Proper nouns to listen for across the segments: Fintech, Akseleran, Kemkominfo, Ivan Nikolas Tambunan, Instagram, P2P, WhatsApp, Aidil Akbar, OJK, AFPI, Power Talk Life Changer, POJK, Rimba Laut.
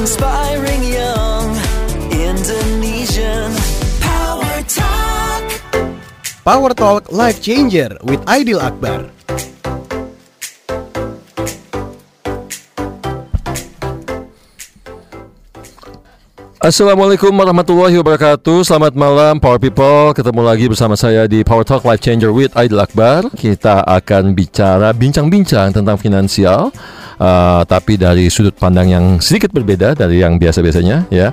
inspiring young Indonesian Power Talk. Power Talk Life Changer with Aidil Akbar. Assalamualaikum warahmatullahi wabarakatuh. Selamat malam Power People. Ketemu lagi bersama saya di Power Talk Life Changer with Aidil Akbar. Kita akan bincang-bincang tentang finansial, tapi dari sudut pandang yang sedikit berbeda dari yang biasa-biasanya ya.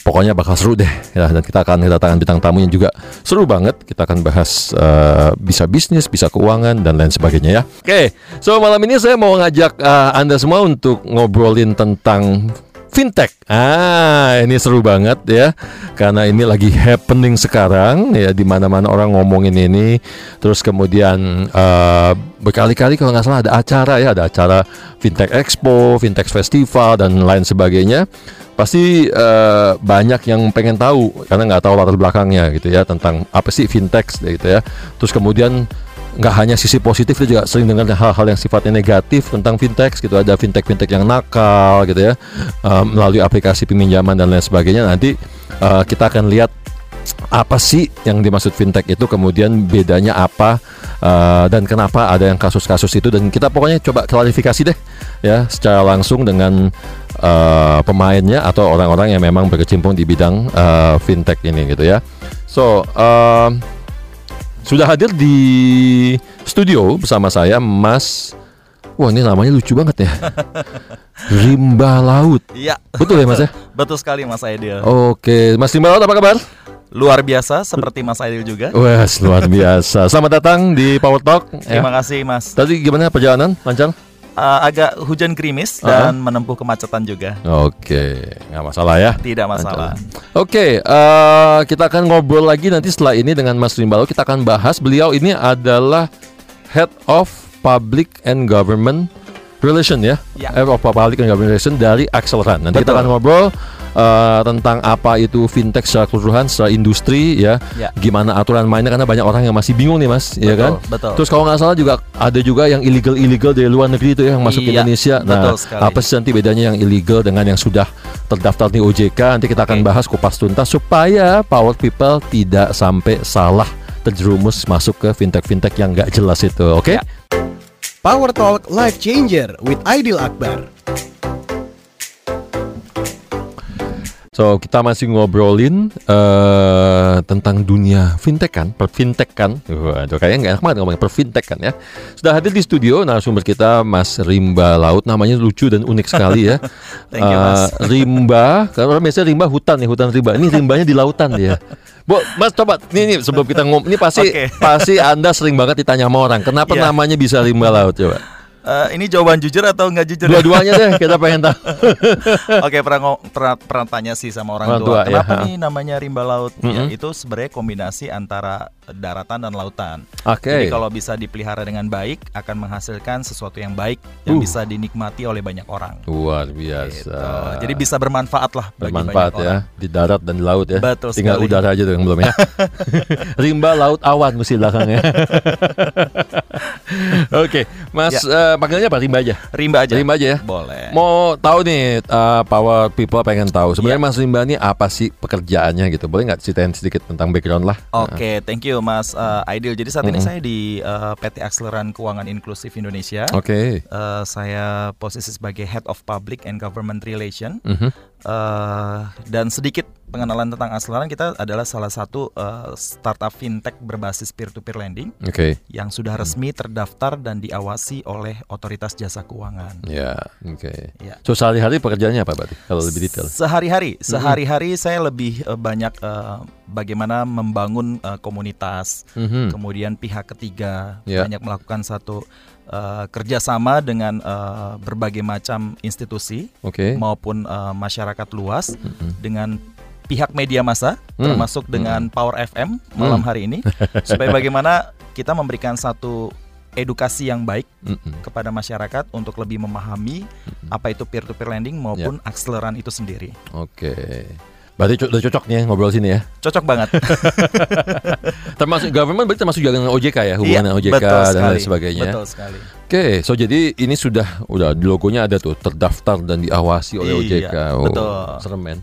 Pokoknya bakal seru deh ya, dan kita akan kedatangan bintang tamu yang juga seru banget. Kita akan bahas bisa bisnis, bisa keuangan dan lain sebagainya ya. Oke, so malam ini saya mau ngajak Anda semua untuk ngobrolin tentang Fintech. Ini seru banget ya, karena ini lagi happening sekarang ya, di mana-mana orang ngomongin ini. Terus kemudian berkali-kali kalau nggak salah ada acara ya, ada acara Fintech Expo, Fintech Festival dan lain sebagainya. Pasti banyak yang pengen tahu karena nggak tahu latar belakangnya gitu ya, tentang apa sih Fintech gitu ya. Terus kemudian nggak hanya sisi positif, dia juga sering dengar hal-hal yang sifatnya negatif tentang fintech gitu. Ada fintech-fintech yang nakal gitu ya, melalui aplikasi peminjaman dan lain sebagainya. Nanti kita akan lihat apa sih yang dimaksud fintech itu, kemudian bedanya apa, dan kenapa ada yang kasus-kasus itu. Dan kita pokoknya coba klarifikasi deh ya, secara langsung dengan pemainnya atau orang-orang yang memang berkecimpung di bidang fintech ini gitu ya. So, sudah hadir di studio bersama saya Mas, wah ini namanya lucu banget ya, Rimba Laut. Iya. Betul ya Mas ya? Betul sekali Mas Aidil. Oke, Mas Rimba Laut apa kabar? Luar biasa, seperti Mas Aidil juga. Wah, luar biasa. Selamat datang di Power Talk. Terima kasih Mas. Tadi gimana perjalanan? Lancar? Agak hujan gerimis dan menempuh kemacetan juga. Oke, nggak masalah ya? Tidak masalah. Oke, kita akan ngobrol lagi nanti setelah ini dengan Mas Rimba Laut. Kita akan bahas, beliau ini adalah Head of Public and Government Relation ya, Head of Public and Government Relation dari Akseleran. Nanti kita akan ngobrol tentang apa itu fintech secara keseluruhan, secara industri ya, gimana aturan mainnya, karena banyak orang yang masih bingung nih Mas, ya kan? Betul. Terus kalau nggak salah juga ada juga yang illegal dari luar negeri itu ya, yang masuk ke Indonesia. Nah, apa sih nanti bedanya yang illegal dengan yang sudah terdaftar di OJK? Nanti kita akan bahas kupas tuntas supaya Power People tidak sampai salah terjerumus masuk ke fintech yang nggak jelas itu. Oke? Power Talk Life Changer with Aidil Akbar. So, kita masih ngobrolin tentang dunia fintech kan, perfintech kan. Waduh, kayaknya nggak enak banget ngomongin perfintech kan ya. Sudah hadir di studio narasumber kita Mas Rimba Laut, namanya lucu dan unik sekali ya. Thank you, Mas. Rimba, karena orang biasanya rimba hutan ya, hutan rimba. Ini rimbanya di lautan dia. Bo, Mas coba, ini sebelum kita ngomong, ini pasti Anda sering banget ditanya sama orang, kenapa namanya bisa Rimba Laut coba? Ini jawaban jujur atau nggak jujur? Dua-duanya deh, kita pengen tahu. Oke, pernah tanya sih sama orang tua. Kenapa nih namanya Rimba Laut? Ya, itu sebenarnya kombinasi antara daratan dan lautan. Jadi kalau bisa dipelihara dengan baik, akan menghasilkan sesuatu yang baik yang bisa dinikmati oleh banyak orang. Luar biasa. Gitu. Jadi bisa bermanfaat lah bagi bermanfaat banyak orang. Di darat dan di laut ya. Betul. Tinggal sekali. Udara aja tuh yang belum ya. Rimba Laut Awan mesti belakangnya. Oke, Mas. Panggilnya apa? Rimba aja? Rimba aja ya? Boleh. Mau tahu nih, Power People pengen tahu sebenarnya Mas Rimba ini apa sih pekerjaannya gitu? Boleh nggak ceritain sedikit tentang background lah? Oke, thank you Mas Aidil. Jadi saat ini saya di PT Akseleran Keuangan Inklusif Indonesia. Saya posisi sebagai Head of Public and Government Relation. Dan sedikit pengenalan tentang Akseleran, kita adalah salah satu startup fintech berbasis peer-to-peer lending yang sudah resmi terdaftar dan diawasi oleh otoritas jasa keuangan. So sehari-hari pekerjaannya apa berarti kalau lebih detail? Sehari-hari saya lebih banyak bagaimana membangun komunitas, kemudian pihak ketiga, banyak melakukan satu kerjasama dengan berbagai macam institusi maupun masyarakat luas dengan pihak media massa, termasuk dengan Power FM malam hari ini, supaya bagaimana kita memberikan satu edukasi yang baik kepada masyarakat untuk lebih memahami apa itu peer-to-peer lending maupun Akseleran itu sendiri. Oke. Berarti udah cocok nih ya, ngobrol sini ya. Cocok banget. Termasuk government berarti termasuk juga dengan OJK ya, hubungannya OJK dan lain sebagainya. Betul sekali. Oke, so jadi ini udah logonya ada tuh, terdaftar dan diawasi oleh OJK. Oh, betul. Serem men.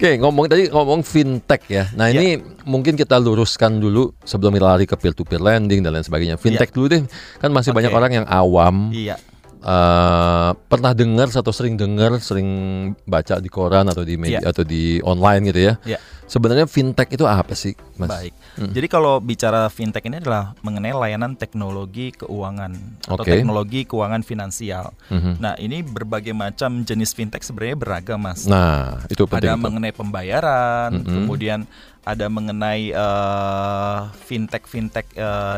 Oke, ngomong fintech ya. Nah ini mungkin kita luruskan dulu sebelum kita lari ke peer-to-peer lending dan lain sebagainya. Fintech dulu deh, kan masih banyak orang yang awam. Iya. Pernah dengar atau sering baca di koran atau di media atau di online gitu ya. Sebenarnya fintech itu apa sih, Mas? Baik. Jadi kalau bicara fintech ini adalah mengenai layanan teknologi keuangan atau teknologi keuangan finansial. Nah, ini berbagai macam jenis fintech sebenarnya beragam, Mas. Nah, itu penting. Ada mengenai pembayaran, kemudian ada mengenai fintech-fintech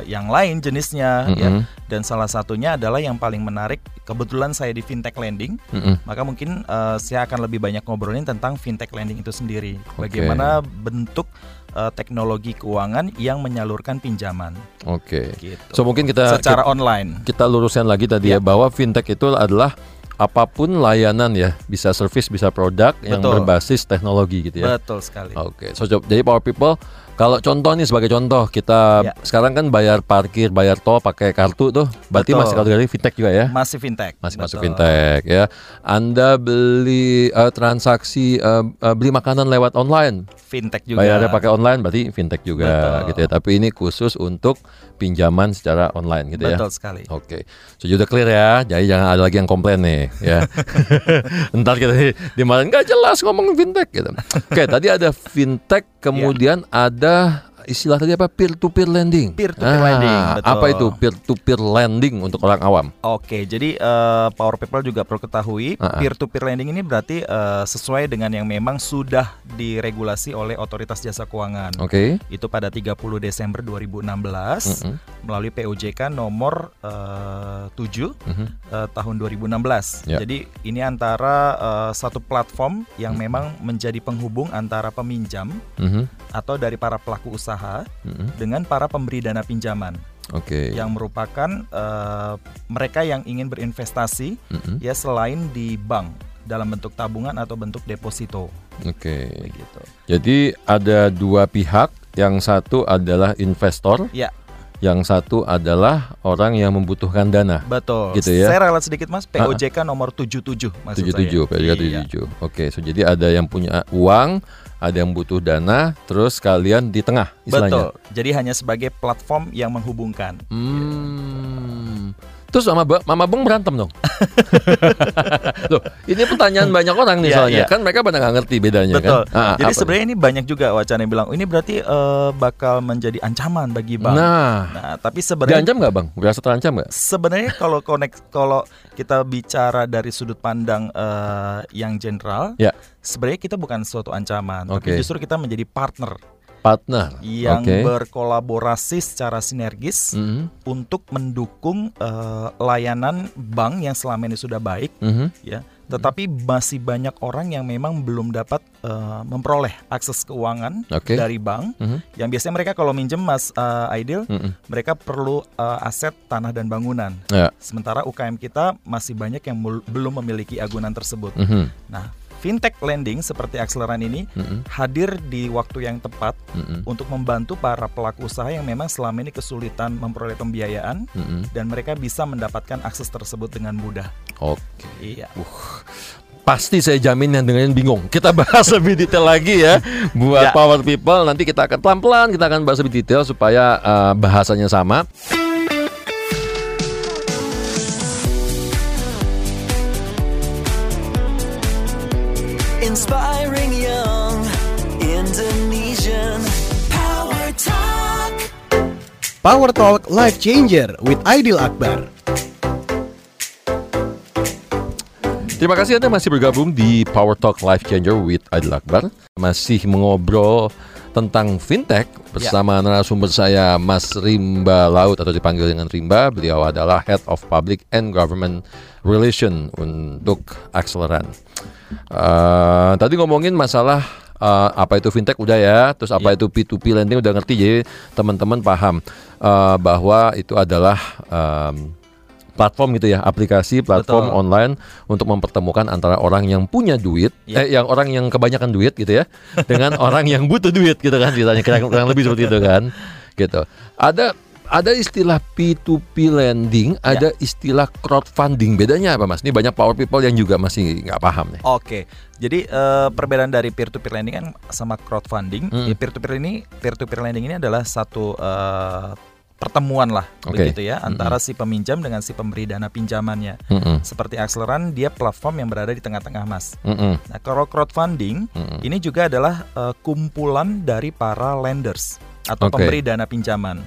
yang lain jenisnya, ya. Dan salah satunya adalah yang paling menarik. Kebetulan saya di fintech lending, maka mungkin saya akan lebih banyak ngobrolin tentang fintech lending itu sendiri. Bagaimana bentuk teknologi keuangan yang menyalurkan pinjaman. Gitu. So mungkin kita secara online kita luruskan lagi tadi ya, bahwa fintech itu adalah apapun layanan ya, bisa service, bisa produk yang berbasis teknologi gitu ya. Betul sekali. Oke, so jadi Power People, kalau contoh nih sebagai contoh kita sekarang kan bayar parkir, bayar tol pakai kartu tuh, berarti masih kategori fintech juga ya? Masih fintech. Masih masuk fintech ya. Anda beli transaksi beli makanan lewat online, fintech juga. Bayarnya pakai online berarti fintech juga gitu ya. Tapi ini khusus untuk pinjaman secara online gitu ya. Betul sekali. Oke, so sudah clear ya. Jadi jangan ada lagi yang komplain nih. Ya, ntar kita dimarahin nggak jelas ngomong fintech gitu. Oke, tadi ada fintech, kemudian ada istilah tadi apa, peer-to-peer lending. Peer-to-peer lending. Betul. Apa itu peer-to-peer lending untuk orang awam? Oke, jadi Power People juga perlu ketahui peer-to-peer lending ini berarti sesuai dengan yang memang sudah diregulasi oleh Otoritas Jasa Keuangan. Itu pada 30 Desember 2016 melalui POJK nomor 7 tahun 2016. Jadi ini antara satu platform yang memang menjadi penghubung antara peminjam atau dari para pelaku usaha dengan para pemberi dana pinjaman, yang merupakan mereka yang ingin berinvestasi ya selain di bank dalam bentuk tabungan atau bentuk deposito. Begitu. Jadi ada dua pihak, yang satu adalah investor, yang satu adalah orang yang membutuhkan dana. Gitu ya. Saya ralat sedikit Mas, POJK nomor 77 maksud saya. 77, POJK 77. Oke, so jadi ada yang punya uang, ada yang butuh dana, terus kalian di tengah istilahnya. Jadi hanya sebagai platform yang menghubungkan. Terus Mama Bung berantem dong. Loh, ini pertanyaan banyak orang nih soalnya. Kan mereka pada nggak ngerti bedanya. Kan. Jadi sebenarnya ini banyak juga wacana yang bilang, ini berarti bakal menjadi ancaman bagi bank. Nah, tapi sebenarnya diancam nggak Bang? Berasa terancam nggak? Sebenarnya kalau kita bicara dari sudut pandang yang general, sebenarnya kita bukan suatu ancaman, tapi justru kita menjadi partner yang berkolaborasi secara sinergis untuk mendukung layanan bank yang selama ini sudah baik, ya. Tetapi masih banyak orang yang memang belum dapat memperoleh akses keuangan dari bank. Yang biasanya mereka kalau minjem Mas Aidil, mereka perlu aset tanah dan bangunan. Sementara UKM kita masih banyak yang belum memiliki agunan tersebut. Nah, fintech lending seperti Akseleran ini hadir di waktu yang tepat untuk membantu para pelaku usaha yang memang selama ini kesulitan memperoleh pembiayaan dan mereka bisa mendapatkan akses tersebut dengan mudah. Pasti saya jamin yang dengerin bingung. Kita bahas lebih detail lagi ya buat Power People. Nanti kita akan pelan-pelan kita akan bahas lebih detail supaya bahasanya sama. Inspiring young Indonesian Power Talk. Power Talk Life Changer with Aidil Akbar. Terima kasih Anda masih bergabung di Power Talk Life Changer with Aidil Akbar. Masih mengobrol tentang fintech bersama narasumber saya Mas Rimba Laut atau dipanggil dengan Rimba. Beliau adalah Head of Public and Government Relation untuk Akseleran. Tadi ngomongin masalah apa itu fintech udah ya, terus apa itu P2P lending udah ngerti, jadi teman-teman paham bahwa itu adalah platform gitu ya, aplikasi platform betul. Online untuk mempertemukan antara orang yang punya duit, yang orang yang kebanyakan duit gitu ya, dengan orang yang butuh duit gitu kan, ceritanya kurang lebih seperti itu kan, gitu. Ada istilah P2P lending, ada istilah crowdfunding. Bedanya apa, Mas? Ini banyak power people yang juga masih nggak paham nih. Oke, jadi perbedaan dari peer-to-peer lending kan sama crowdfunding. Peer-to-peer lending ini adalah satu pertemuan lah, begitu ya, antara si peminjam dengan si pemberi dana pinjamannya. Seperti Akseleran, dia platform yang berada di tengah-tengah, Mas. Nah, kalau crowdfunding ini juga adalah kumpulan dari para lenders atau pemberi dana pinjaman.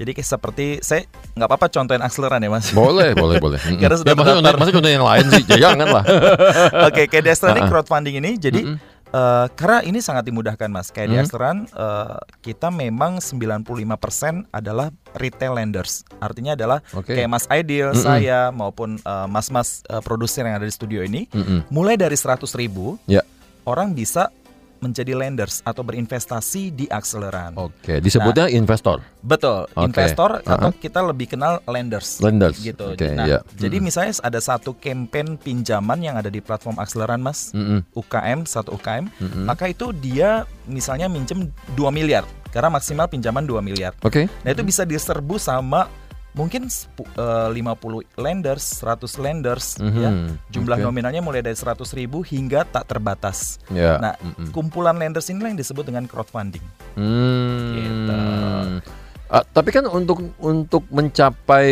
Jadi seperti saya nggak apa-apa contohin Akseleran ya, Mas. Boleh. Karena sudah ya, masih contoh yang lain sih, jangan lah. Oke, kayak di Akseleran crowdfunding ini, jadi karena ini sangat dimudahkan, Mas. Kayak di Akseleran kita memang 95% adalah retail lenders. Artinya adalah kayak Mas Aidil, saya maupun mas-mas produser yang ada di studio ini, mulai dari 100.000 orang bisa menjadi lenders atau berinvestasi di Akseleran. Oke, disebutnya investor. Betul, investor atau kita lebih kenal lenders. Gitu. Nah, jadi misalnya ada satu campaign pinjaman yang ada di platform Akseleran, Mas, UKM, satu UKM, maka itu dia misalnya minjem 2 miliar, karena maksimal pinjaman 2 miliar. Nah, itu bisa diserbu sama mungkin 50 lenders, 100 lenders ya. Jumlah nominalnya mulai dari 100.000 hingga tak terbatas. Nah, kumpulan lenders inilah yang disebut dengan crowdfunding. Gitu. Tapi kan untuk mencapai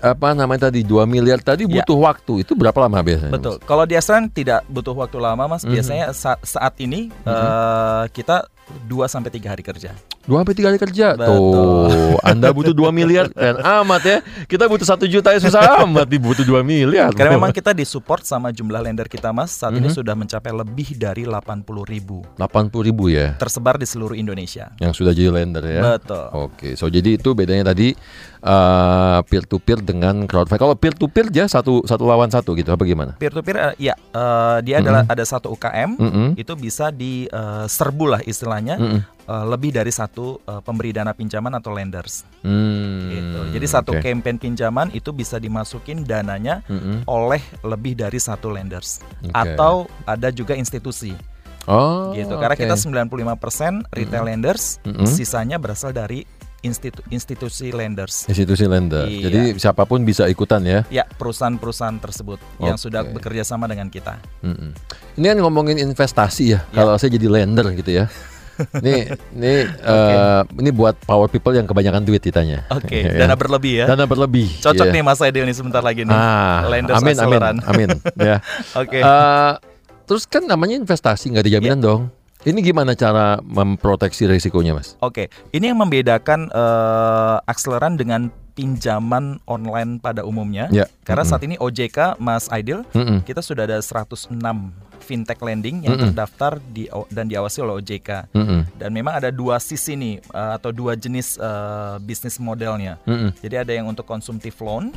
apa namanya tadi 2 miliar tadi butuh waktu. Itu berapa lama biasanya? Betul. Mas? Kalau di Akseleran tidak butuh waktu lama, Mas. Biasanya saat ini kita 2 sampai 3 hari kerja. 2 sampai 3 hari kerja. Betul. Tuh, Anda butuh 2 miliar dan amat ya. Kita butuh 1 juta ya susah amat, butuh 2 miliar. Karena memang kita disupport sama jumlah lender kita, Mas. Saat ini sudah mencapai lebih dari 80.000. 80.000 ya. Tersebar di seluruh Indonesia. Yang sudah jadi lender ya. Betul. Oke. So jadi itu bedanya tadi peer to peer dengan crowdfunding. Kalau peer to peer dia satu lawan satu gitu apa gimana? Peer to peer dia adalah ada satu UKM itu bisa diserbu lah istilahnya. Lebih dari satu pemberi dana pinjaman atau lenders. Gitu. Jadi satu campaign pinjaman itu bisa dimasukin dananya oleh lebih dari satu lenders. Atau ada juga institusi. Gitu. Karena kita 95% retail lenders, sisanya berasal dari institusi lenders. Institusi lender. Iya. Jadi siapapun bisa ikutan ya. Ya, perusahaan-perusahaan tersebut yang sudah bekerja sama dengan kita. Ini kan ngomongin investasi ya. Kalau saya jadi lender gitu ya. Ini buat power people yang kebanyakan duit ditanya. Dana berlebih ya. Dana berlebih. Cocok nih Mas Aidil nih sebentar lagi nih. Lenders Akseleran. Amin. Ya. Terus kan namanya investasi nggak ada jaminan dong. Ini gimana cara memproteksi risikonya, Mas? Ini yang membedakan Akseleran dengan pinjaman online pada umumnya. Karena saat ini OJK, Mas Aidil, kita sudah ada 106 fintech lending yang terdaftar dan diawasi oleh OJK. Dan memang ada dua sisi nih atau dua jenis bisnis modelnya. Jadi ada yang untuk konsumtif loan.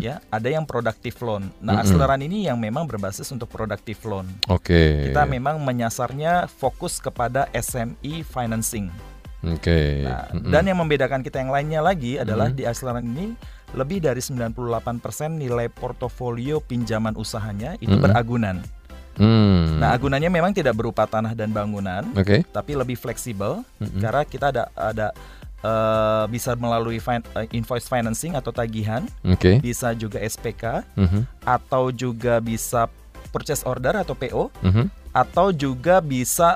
Ya, ada yang productive loan. Nah, Akseleran ini yang memang berbasis untuk productive loan. Kita memang menyasarnya fokus kepada SME financing. Nah, dan yang membedakan kita yang lainnya lagi adalah di Akseleran ini lebih dari 98% nilai portofolio pinjaman usahanya itu beragunan. Nah, agunannya memang tidak berupa tanah dan bangunan, tapi lebih fleksibel karena kita ada bisa melalui invoice financing atau tagihan, bisa juga SPK, atau juga bisa purchase order atau PO, atau juga bisa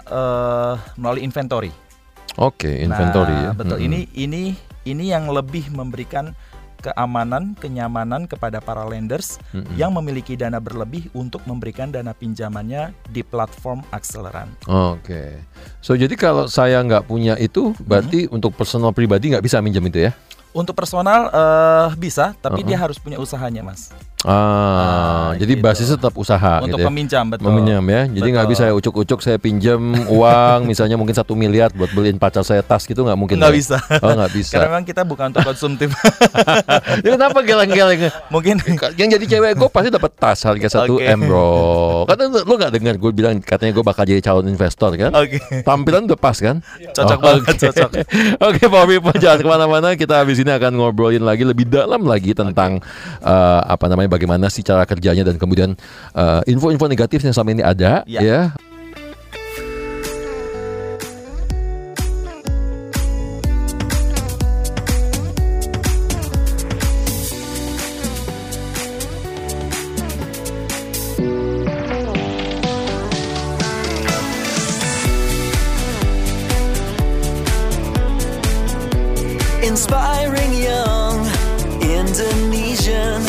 melalui inventory. Inventory. Nah, ya. Betul. Ini yang lebih memberikan keamanan, kenyamanan kepada para lenders yang memiliki dana berlebih untuk memberikan dana pinjamannya di platform Akseleran. So jadi kalau saya nggak punya itu, berarti untuk personal pribadi nggak bisa minjem itu ya? Untuk personal bisa, tapi dia harus punya usahanya, Mas. Jadi gitu. Basisnya tetap usaha untuk gitu ya. Peminjam, betul. Meminjam ya. Jadi nggak bisa saya ucuk-ucuk saya pinjam uang misalnya mungkin 1 miliar buat beliin pacar saya tas gitu, nggak mungkin. Nggak ya? Bisa. Oh, nggak bisa. Karena memang kita bukan untuk konsumtif. Ya, kenapa geleng-geleng? Mungkin yang jadi cewek gue pasti dapat tas harga 1M bro. Karena lo nggak dengar gue bilang katanya gue bakal jadi calon investor kan? Okay. Tampilan udah pas kan? Cocok banget. Cocok. Oke, Pak Wipo, jangan kemana-mana. Kita habis ini akan ngobrolin lagi lebih dalam lagi tentang apa namanya, bagaimana sih cara kerjanya dan kemudian info-info negatif yang selama ini ada ya. Inspiring young Indonesian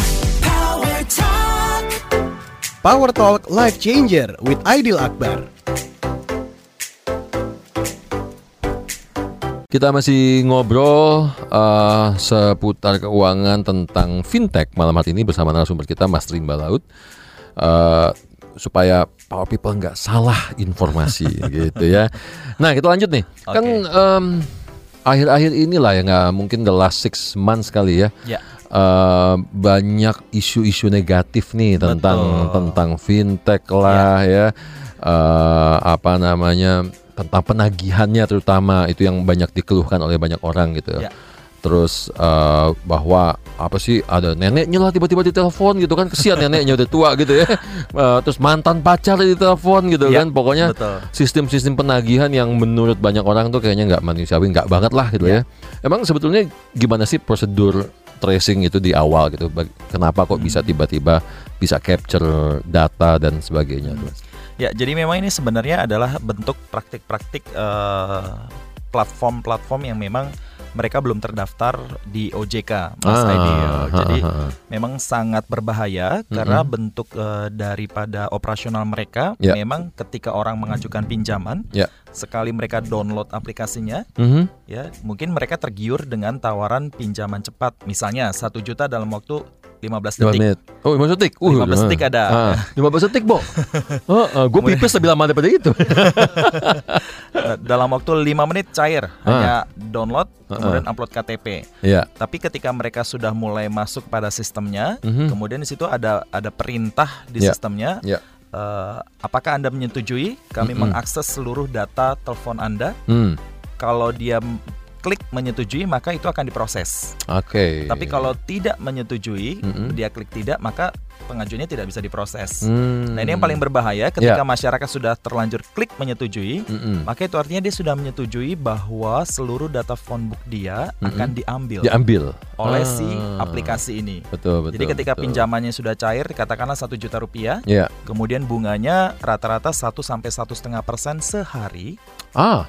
Power Talk Life Changer with Aidil Akbar. Kita masih ngobrol seputar keuangan tentang fintech malam hari ini bersama narasumber kita Mas Rimba Laut, supaya Power People nggak salah informasi gitu ya. Nah, kita lanjut nih. Okay. Kan akhir-akhir inilah ya, nggak mungkin the last 6 months kali ya. Yeah. Banyak isu-isu negatif nih tentang fintech lah ya, apa namanya, tentang penagihannya terutama itu yang banyak dikeluhkan oleh banyak orang gitu. Ya. Terus bahwa apa sih, ada neneknya lah tiba-tiba ditelepon gitu kan, kesian neneknya udah tua gitu ya. Terus mantan pacar ditelepon gitu ya, kan, pokoknya betul. Sistem-sistem penagihan yang menurut banyak orang tuh kayaknya nggak manusiawi, nggak banget lah gitu ya. Emang sebetulnya gimana sih prosedur tracing itu di awal gitu, kenapa kok bisa tiba-tiba bisa capture data dan sebagainya? Ya, jadi memang ini sebenarnya adalah bentuk praktik-praktik platform-platform yang memang mereka belum terdaftar di OJK, Mas Aidil. Jadi memang sangat berbahaya karena bentuk daripada operasional mereka memang ketika orang mengajukan pinjaman, sekali mereka download aplikasinya, ya mungkin mereka tergiur dengan tawaran pinjaman cepat, misalnya 1 juta dalam waktu 15 detik. Oh, 15 detik. 15 detik ada. 15 detik, Bo. Gue pipis lebih lama daripada itu. Dalam waktu 5 menit cair. Hanya download, kemudian upload KTP. Yeah. Tapi ketika mereka sudah mulai masuk pada sistemnya, kemudian di situ ada perintah di sistemnya. Yeah. Apakah Anda menyetujui kami mengakses seluruh data telepon Anda? Kalau dia klik menyetujui, maka itu akan diproses. Oke. Tapi kalau tidak menyetujui, dia klik tidak, maka pengajuannya tidak bisa diproses. Nah, ini yang paling berbahaya ketika masyarakat sudah terlanjur klik menyetujui, maka itu artinya dia sudah menyetujui bahwa seluruh data phonebook dia akan diambil oleh si aplikasi ini. Betul. Jadi ketika pinjamannya sudah cair, katakanlah 1 juta rupiah, kemudian bunganya rata-rata 1 sampai 1,5% sehari.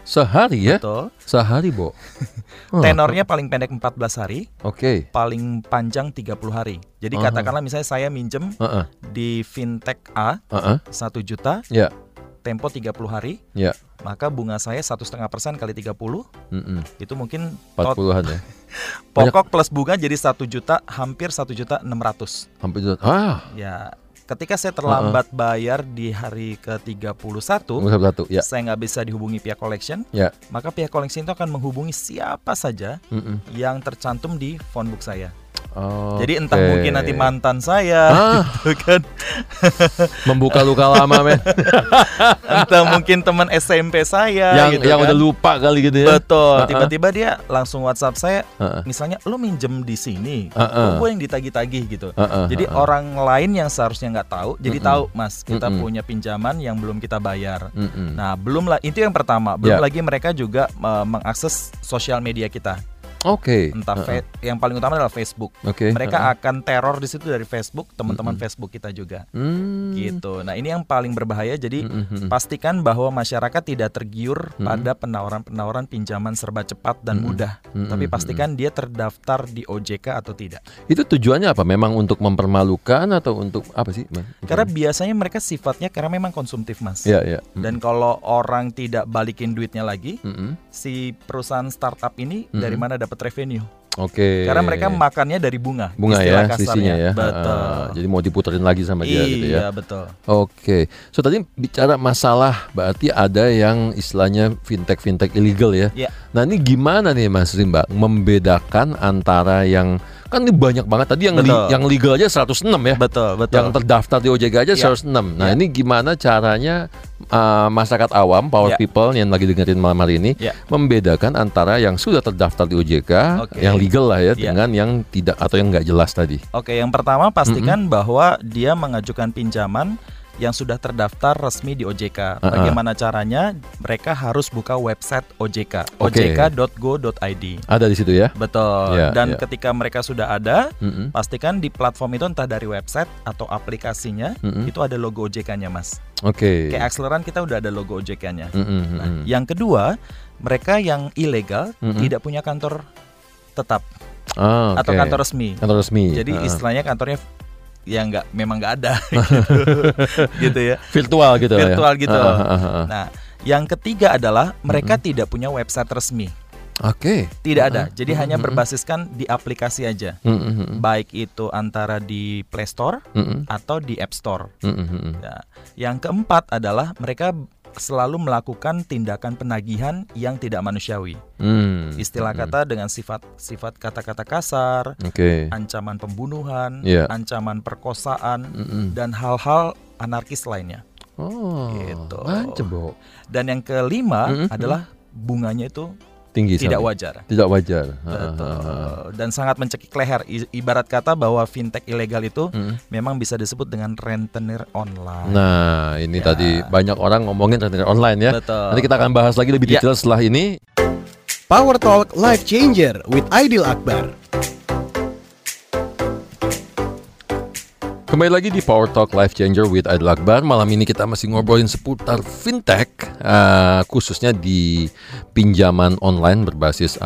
Sehari ya? Betul. Sehari, Bo. Tenornya paling pendek 14 hari. Oke. Paling panjang 30 hari. Jadi katakanlah misalnya saya minjem di fintech A 1 juta. Iya. Tempo 30 hari. Iya. Maka bunga saya 1,5% kali 30. Itu mungkin 40-an ya. Pokok plus bunga jadi 1 juta, hampir 1.600.000. Hampir juta. Ya. Ketika saya terlambat bayar di hari ke-31, saya nggak bisa dihubungi pihak collection, maka pihak collection itu akan menghubungi siapa saja yang tercantum di phonebook saya. Jadi entah mungkin nanti mantan saya gitu kan. Membuka luka lama men. Entah mungkin teman SMP saya yang kan udah lupa kali gitu ya. Betul. Tiba-tiba dia langsung WhatsApp saya, misalnya lu minjem di sini, gue yang ditagih-tagih gitu. Jadi orang lain yang seharusnya nggak tahu, jadi tahu, Mas, kita punya pinjaman yang belum kita bayar. Nah, itu yang pertama. Belum lagi mereka juga mengakses sosial media kita. Oke. Entah yang paling utama adalah Facebook. Mereka akan teror di situ dari Facebook, teman-teman Facebook kita juga. Gitu. Nah, ini yang paling berbahaya. Jadi pastikan bahwa masyarakat tidak tergiur pada penawaran-penawaran pinjaman serba cepat dan mudah. Tapi pastikan dia terdaftar di OJK atau tidak. Itu tujuannya apa? Memang untuk mempermalukan atau untuk apa sih? Karena biasanya mereka sifatnya karena memang konsumtif, Mas. Yeah. Dan kalau orang tidak balikin duitnya lagi, si perusahaan startup ini dari mana dapat revenue? Oke. Karena mereka makannya dari bunga ya sisinya ya. Betul. Jadi mau diputerin lagi sama dia gitu ya. Iya betul. Oke. So tadi bicara masalah berarti ada yang istilahnya fintech illegal ya. Yeah. Nah ini gimana nih Mas Rimba membedakan antara yang kan ini banyak banget tadi yang legal aja 106 ya. Betul. Yang terdaftar di OJK aja 106. Nah ini gimana caranya masyarakat awam, power people yang lagi dengerin malam hari ini membedakan antara yang sudah terdaftar di OJK, yang legal lah ya, dengan yang tidak atau yang nggak jelas tadi. Oke, yang pertama pastikan bahwa dia mengajukan pinjaman yang sudah terdaftar resmi di OJK. Bagaimana caranya? Mereka harus buka website OJK, ojk.go.id. Ada di situ ya? Betul. Dan ketika mereka sudah ada, pastikan di platform itu entah dari website atau aplikasinya, itu ada logo OJK-nya, Mas. Oke. Kayak Akseleran kita udah ada logo OJK-nya. Nah, yang kedua, mereka yang ilegal tidak punya kantor tetap atau kantor resmi. Jadi istilahnya kantornya ya memang nggak ada gitu ya, virtual gitu. Nah yang ketiga adalah mereka tidak punya website resmi. Tidak ada, jadi hanya berbasiskan di aplikasi aja, baik itu antara di Play Store atau di App Store. Nah, yang keempat adalah mereka selalu melakukan tindakan penagihan yang tidak manusiawi. Istilah kata dengan sifat kata-kata kasar, ancaman pembunuhan, ancaman perkosaan, dan hal-hal anarkis lainnya. Gitu. Dan yang kelima adalah bunganya itu tinggi, tidak wajar. Dan sangat mencekik leher. Ibarat kata bahwa fintech ilegal itu memang bisa disebut dengan rentenir online. Nah ini tadi banyak orang ngomongin rentenir online ya. Nanti kita akan bahas lagi lebih detail setelah ini. Power Talk Life Changer with Aidil Akbar. Kembali lagi di Power Talk Life Changer with Aidil Akbar. Malam ini kita masih ngobrolin seputar fintech, khususnya di pinjaman online berbasis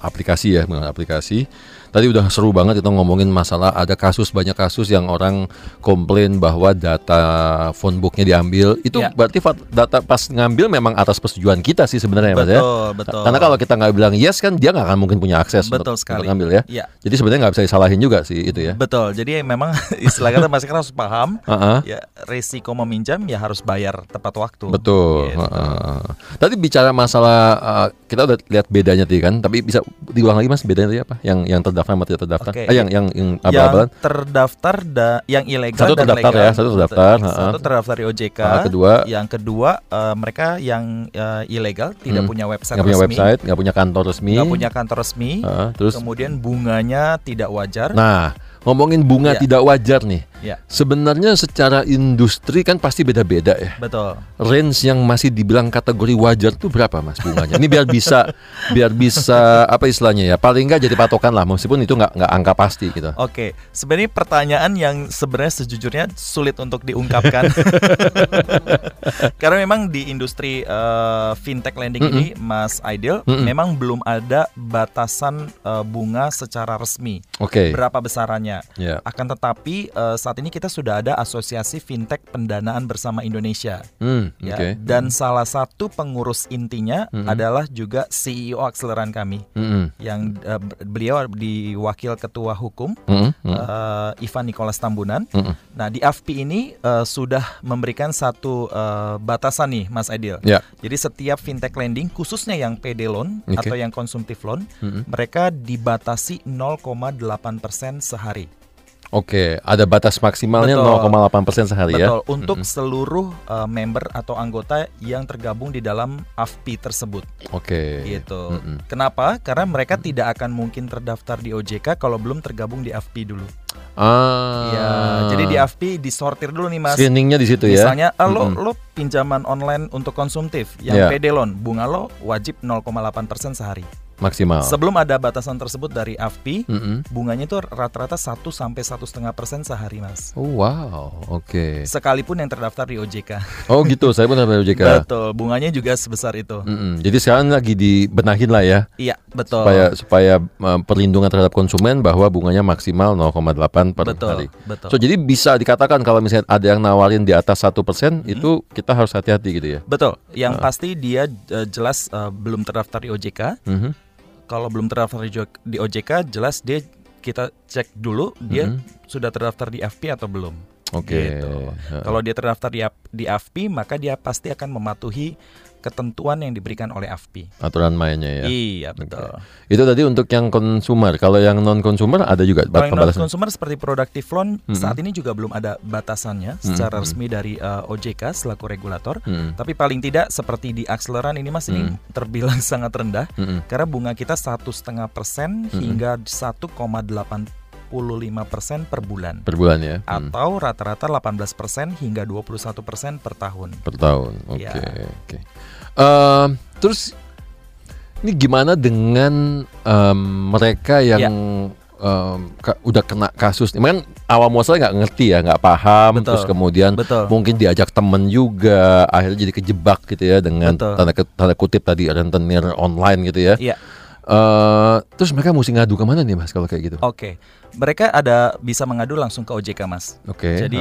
aplikasi ya, menggunakan aplikasi. Tadi udah seru banget kita ngomongin masalah ada banyak kasus yang orang komplain bahwa data phone booknya diambil. Itu berarti data pas ngambil memang atas persetujuan kita sih sebenarnya, Mas ya. Betul. Karena kalau kita nggak bilang yes kan dia nggak akan mungkin punya akses untuk ngambil ya. Jadi sebenarnya nggak bisa disalahin juga sih itu ya. Betul. Jadi memang istilah kata masyarakat harus paham ya, resiko meminjam ya harus bayar tepat waktu. Betul. Tadi bicara masalah kita udah lihat bedanya tadi kan, tapi bisa diulang lagi Mas bedanya tadi apa? Yang terdaftar sama tidak terdaftar. Yang terdaftar yang ilegal satu dan terdaftar legal. Ya, satu terdaftar. Satu terdaftar di OJK. Yang kedua mereka yang ilegal tidak punya website resmi. Enggak punya kantor resmi. Terus kemudian bunganya tidak wajar. Nah, ngomongin bunga tidak wajar nih. Sebenarnya secara industri kan pasti beda-beda ya. Betul. Range yang masih dibilang kategori wajar tuh berapa Mas bunganya? Ini biar bisa apa istilahnya ya? Paling enggak jadi patokan lah meskipun itu enggak angka pasti gitu. Oke. Sebenarnya pertanyaan yang sebenarnya sejujurnya sulit untuk diungkapkan. Karena memang di industri fintech lending ini Mas Aidil memang belum ada batasan bunga secara resmi. Berapa besarannya? Akan tetapi saat ini kita sudah ada Asosiasi Fintech Pendanaan Bersama Indonesia dan salah satu pengurus intinya adalah juga CEO Akseleran kami yang beliau di Wakil Ketua Hukum Ivan Nikolas Tambunan. Nah di AFPI ini sudah memberikan satu batasan nih Mas Aidil. Jadi setiap fintech lending khususnya yang PD loan atau yang konsumtif loan mereka dibatasi 0,8% sehari. Ada batas maksimalnya 0,8% sehari ya. Betul, untuk seluruh member atau anggota yang tergabung di dalam AFPI tersebut. Gitu. Kenapa? Karena mereka tidak akan mungkin terdaftar di OJK kalau belum tergabung di AFPI dulu. Jadi di AFPI disortir dulu nih Mas. Screeningnya di situ ya. Misalnya lo pinjaman online untuk konsumtif yang PD loan, bunga lo wajib 0,8% sehari. Maksimal. Sebelum ada batasan tersebut dari AFPI, bunganya itu rata-rata 1-1,5% sehari, Mas. Sekalipun yang terdaftar di OJK. Gitu, saya pun terdaftar di OJK. Betul, bunganya juga sebesar itu. Jadi sekarang lagi dibenahin lah ya. Iya, betul. Supaya perlindungan terhadap konsumen bahwa bunganya maksimal 0,8 per hari. Betul. So, jadi bisa dikatakan kalau misalnya ada yang nawarin di atas 1% itu kita harus hati-hati gitu ya. Betul. Yang pasti dia jelas belum terdaftar di OJK. kalau belum terdaftar di OJK, jelas dia kita cek dulu dia sudah terdaftar di AFPI atau belum. Oke. Gitu. Kalau dia terdaftar di AFPI, maka dia pasti akan mematuhi ketentuan yang diberikan oleh AFPI. Aturan mainnya ya. Iya, betul. Okay. Itu tadi untuk yang konsumer. Kalau yang non konsumer ada juga pembatasan. Non konsumer seperti productive loan saat ini juga belum ada batasannya secara resmi dari OJK selaku regulator. Tapi paling tidak seperti di Akseleran ini Mas, ini terbilang sangat rendah karena bunga kita 1,5% hingga 1,85% per bulan ya, atau rata-rata 18% hingga 21% per tahun. Oke. Terus ini gimana dengan mereka yang udah kena kasus? Memang awal muasalnya nggak ngerti ya, nggak paham. Betul. Terus kemudian mungkin diajak temen juga, akhirnya jadi kejebak gitu ya dengan tanda kutip tadi rentenir online gitu ya. Iya. Terus mereka mesti ngadu kemana nih Mas kalau kayak gitu? Oke, mereka bisa mengadu langsung ke OJK Mas. Oke. Jadi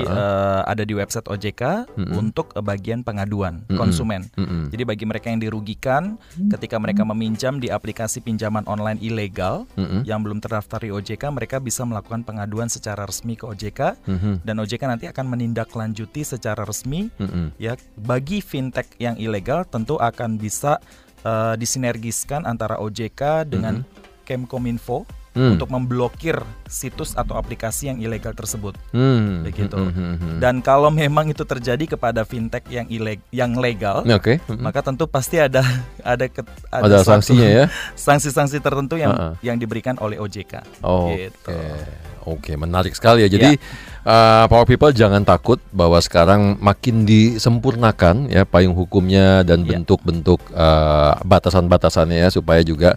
ada di website OJK untuk bagian pengaduan konsumen. Jadi bagi mereka yang dirugikan ketika mereka meminjam di aplikasi pinjaman online ilegal yang belum terdaftar di OJK, mereka bisa melakukan pengaduan secara resmi ke OJK dan OJK nanti akan menindaklanjuti secara resmi. Ya, bagi fintech yang ilegal tentu akan bisa disinergiskan antara OJK dengan Kemkominfo untuk memblokir situs atau aplikasi yang ilegal tersebut, begitu. Dan kalau memang itu terjadi kepada fintech yang legal, maka tentu pasti ada sanksinya ya, sanksi-sanksi tertentu yang diberikan oleh OJK. Gitu. Oke, menarik sekali ya. Jadi Power People jangan takut bahwa sekarang makin disempurnakan ya payung hukumnya dan bentuk-bentuk batasan-batasannya ya, supaya juga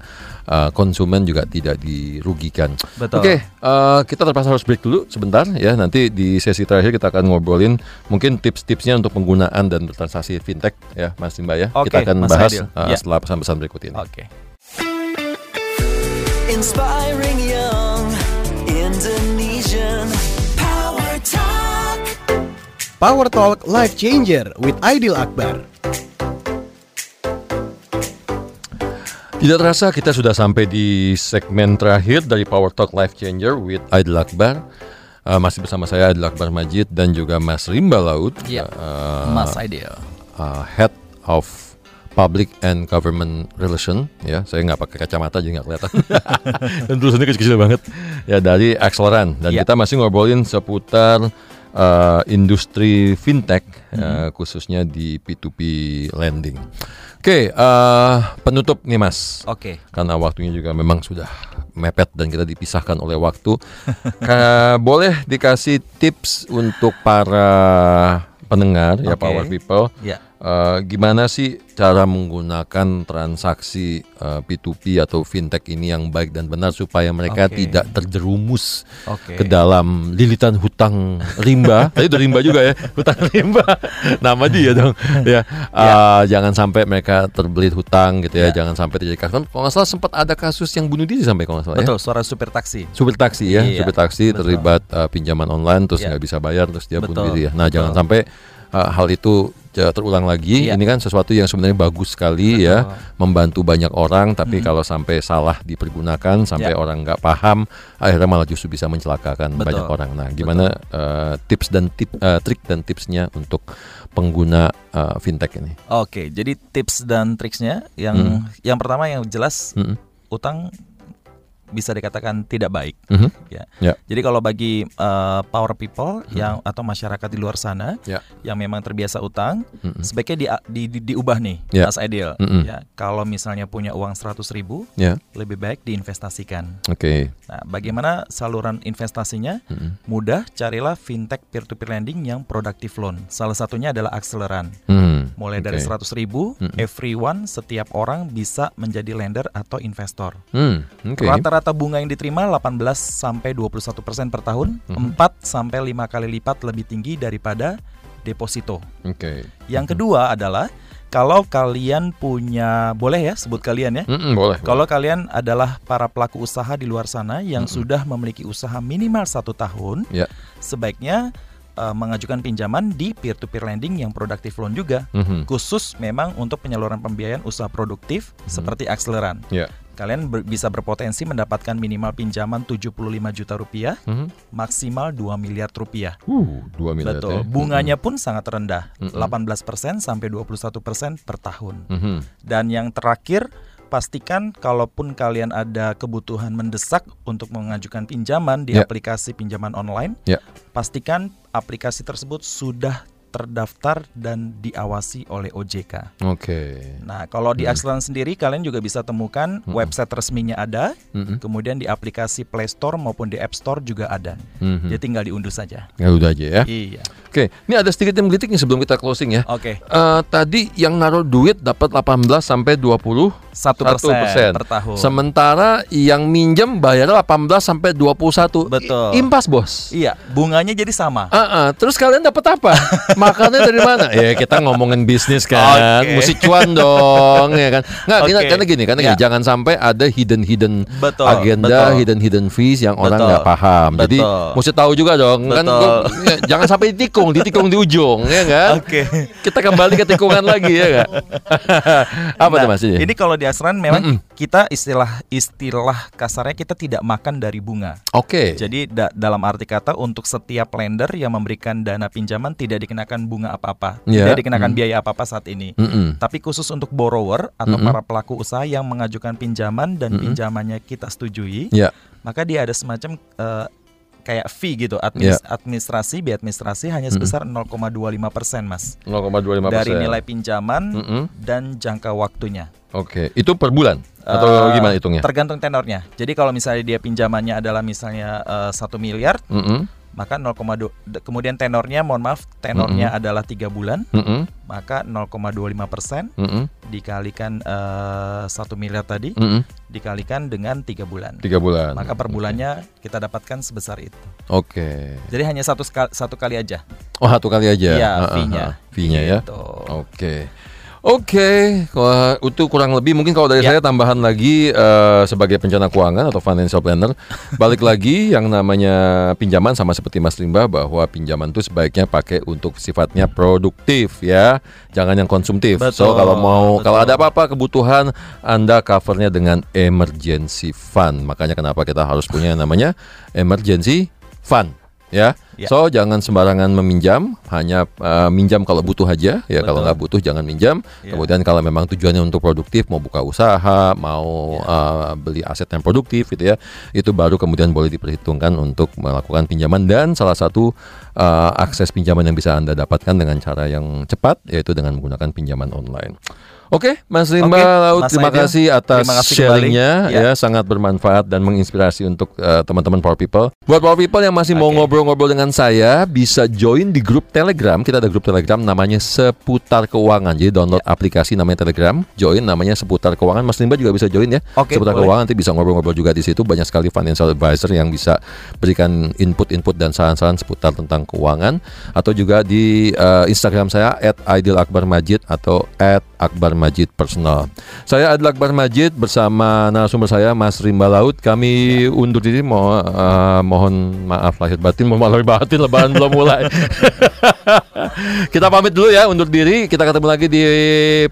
konsumen juga tidak dirugikan. Oke, kita terpaksa harus break dulu sebentar ya. Nanti di sesi terakhir kita akan ngobrolin mungkin tips-tipsnya untuk penggunaan dan bertransaksi fintech ya Mas Rimba ya. Kita akan Mas bahas setelah pesan-pesan berikut ini. Oke. Inspiring Young Indonesian Power Talk. Power Talk Life Changer with Aidil Akbar. Tidak terasa kita sudah sampai di segmen terakhir dari Power Talk Life Changer with Aidil Akbar. Masih bersama saya Aidil Akbar Majid dan juga Mas Rimba Laut. Mas Aidil, Head of Public and Government Relation, ya. Saya nggak pakai kacamata jadi nggak kelihatan. Dan tulisannya kecil-kecil banget. Ya, dari Akseleran. Dan kita masih ngobrolin seputar industri fintech, khususnya di P2P lending. Oke, penutup nih Mas. Oke. Karena waktunya juga memang sudah mepet dan kita dipisahkan oleh waktu. Boleh dikasih tips untuk para pendengar ya Power People. Gimana sih cara menggunakan transaksi P2P atau fintech ini yang baik dan benar supaya mereka tidak terjerumus ke dalam lilitan hutang rimba. Tadi udah rimba juga ya, hutang rimba. Nama dia dong. Jangan sampai mereka terbelit hutang gitu ya. Jangan sampai terjadi kasus. Kalau nggak salah sempat ada kasus yang bunuh diri sampai kalau nggak salah. Betul, seorang supir taksi ya, supir taksi terlibat pinjaman online terus nggak bisa bayar terus dia bunuh diri. Ya. Nah, jangan sampai hal itu terulang lagi. Ini kan sesuatu yang sebenarnya bagus sekali ya, membantu banyak orang. Tapi kalau sampai salah dipergunakan, sampai orang nggak paham, akhirnya malah justru bisa mencelakakan banyak orang. Nah, gimana tips dan trik dan tipsnya untuk pengguna fintech ini? Oke, jadi tips dan triknya yang pertama yang jelas, utang bisa dikatakan tidak baik. Jadi kalau bagi Power People yang atau masyarakat di luar sana yang memang terbiasa utang, sebaiknya diubah nih, Mas Aidil. Kalau misalnya punya uang 100.000, lebih baik diinvestasikan. Oke. Nah, bagaimana saluran investasinya? Mudah, carilah fintech peer-to-peer lending yang productive loan. Salah satunya adalah Akseleran. Mulai dari 100.000, everyone, setiap orang bisa menjadi lender atau investor. Rata-rata bunga yang diterima 18-21% per tahun, 4-5 kali lipat lebih tinggi daripada deposito. Yang kedua adalah kalau kalian punya, boleh ya sebut kalian ya? Boleh. Kalau kalian adalah para pelaku usaha di luar sana yang sudah memiliki usaha minimal 1 tahun, sebaiknya mengajukan pinjaman di peer-to-peer lending yang productive loan juga, khusus memang untuk penyaluran pembiayaan usaha produktif seperti Akseleran. kalian bisa berpotensi mendapatkan minimal pinjaman 75 juta rupiah, maksimal 2 miliar rupiah. 2 miliar. Betul. Ya. Bunganya pun sangat rendah, 18% sampai 21% per tahun. Dan yang terakhir, pastikan kalaupun kalian ada kebutuhan mendesak untuk mengajukan pinjaman di aplikasi pinjaman online, pastikan aplikasi tersebut sudah terdaftar dan diawasi oleh OJK. Oke. Nah, kalau di Akseleran sendiri, kalian juga bisa temukan website resminya ada, kemudian di aplikasi Play Store maupun di App Store juga ada. Jadi tinggal diunduh saja. Udah aja ya. Iya. Oke, ini ada sedikit yang melitik nih sebelum kita closing ya. Oke. Tadi yang naruh duit dapat 18 sampai 21% per tahun. Sementara yang minjem bayar 18 sampai 21. Betul. Impas, Bos. Iya, bunganya jadi sama. Terus kalian dapat apa? Makannya dari mana? Ya kita ngomongin bisnis kan, mesti cuan dong, ya kan? Nggak, karena gini, jangan sampai ada hidden agenda, hidden fees yang orang nggak paham. Jadi mesti tahu juga dong, kan? Ya, jangan sampai ditikung di ujung, ya kan? Kita kembali ke tikungan lagi ya kan? Apa tuh maksudnya? Ini kalau di Akseleran memang kita istilah kasarnya kita tidak makan dari bunga. Jadi dalam arti kata untuk setiap lender yang memberikan dana pinjaman tidak dikenakan bunga apa-apa, tidak dikenakan biaya apa-apa saat ini. Tapi khusus untuk borrower atau para pelaku usaha yang mengajukan pinjaman dan pinjamannya kita setujui, maka dia ada semacam kayak fee gitu, administrasi, biaya administrasi hanya sebesar 0,25%, Mas. 0,25% dari nilai pinjaman dan jangka waktunya. Itu per bulan atau gimana hitungnya? Tergantung tenornya. Jadi kalau misalnya dia pinjamannya adalah misalnya 1 miliar, maka 0,2, kemudian tenornya, mohon maaf, tenornya adalah 3 bulan, maka 0,25% dikalikan 1 miliar tadi, dikalikan dengan 3 bulan. 3 bulan. Maka per bulannya kita dapatkan sebesar itu. Jadi hanya satu kali aja. Oh, satu kali aja. Iya, fee-nya. Fee-nya ya. Oke, itu kurang lebih mungkin kalau dari saya tambahan lagi sebagai perencana keuangan atau financial planner, balik lagi yang namanya pinjaman sama seperti Mas Rimba bahwa pinjaman itu sebaiknya pakai untuk sifatnya produktif ya, jangan yang konsumtif. So kalau mau kalau ada apa-apa kebutuhan Anda covernya dengan emergency fund. Makanya kenapa kita harus punya yang namanya emergency fund. Ya, so jangan sembarangan meminjam, hanya minjam kalau butuh aja. Ya, kalau nggak butuh jangan minjam. Kemudian kalau memang tujuannya untuk produktif, mau buka usaha, mau beli aset yang produktif, gitu ya, itu baru kemudian boleh diperhitungkan untuk melakukan pinjaman. Dan salah satu akses pinjaman yang bisa Anda dapatkan dengan cara yang cepat, yaitu dengan menggunakan pinjaman online. Oke, Mas Rimba Laut, terima kasih atas sharingnya, ya, sangat bermanfaat dan menginspirasi untuk teman-teman Power People. Buat Power People yang masih mau ngobrol-ngobrol dengan saya, bisa join di grup Telegram. Kita ada grup Telegram namanya Seputar Keuangan. Jadi download aplikasi namanya Telegram, join namanya Seputar Keuangan. Mas Rimba juga bisa join ya. Seputar Keuangan nanti bisa ngobrol-ngobrol juga di situ. Banyak sekali financial advisor yang bisa berikan input-input dan saran-saran seputar tentang keuangan. Atau juga di Instagram saya @aidilakbarmajid atau @akbarmajid personal. Saya Aidil Akbar Majid bersama narasumber saya Mas Rimba Laut. Kami undur diri, mohon maaf lahir batin, lebaran belum mulai. Kita pamit dulu ya, undur diri. Kita ketemu lagi di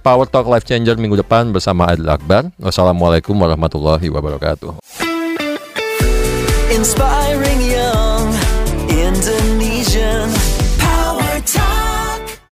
Power Talk Life Changer minggu depan bersama Aidil Akbar. Wassalamualaikum warahmatullahi wabarakatuh. Inspiring you.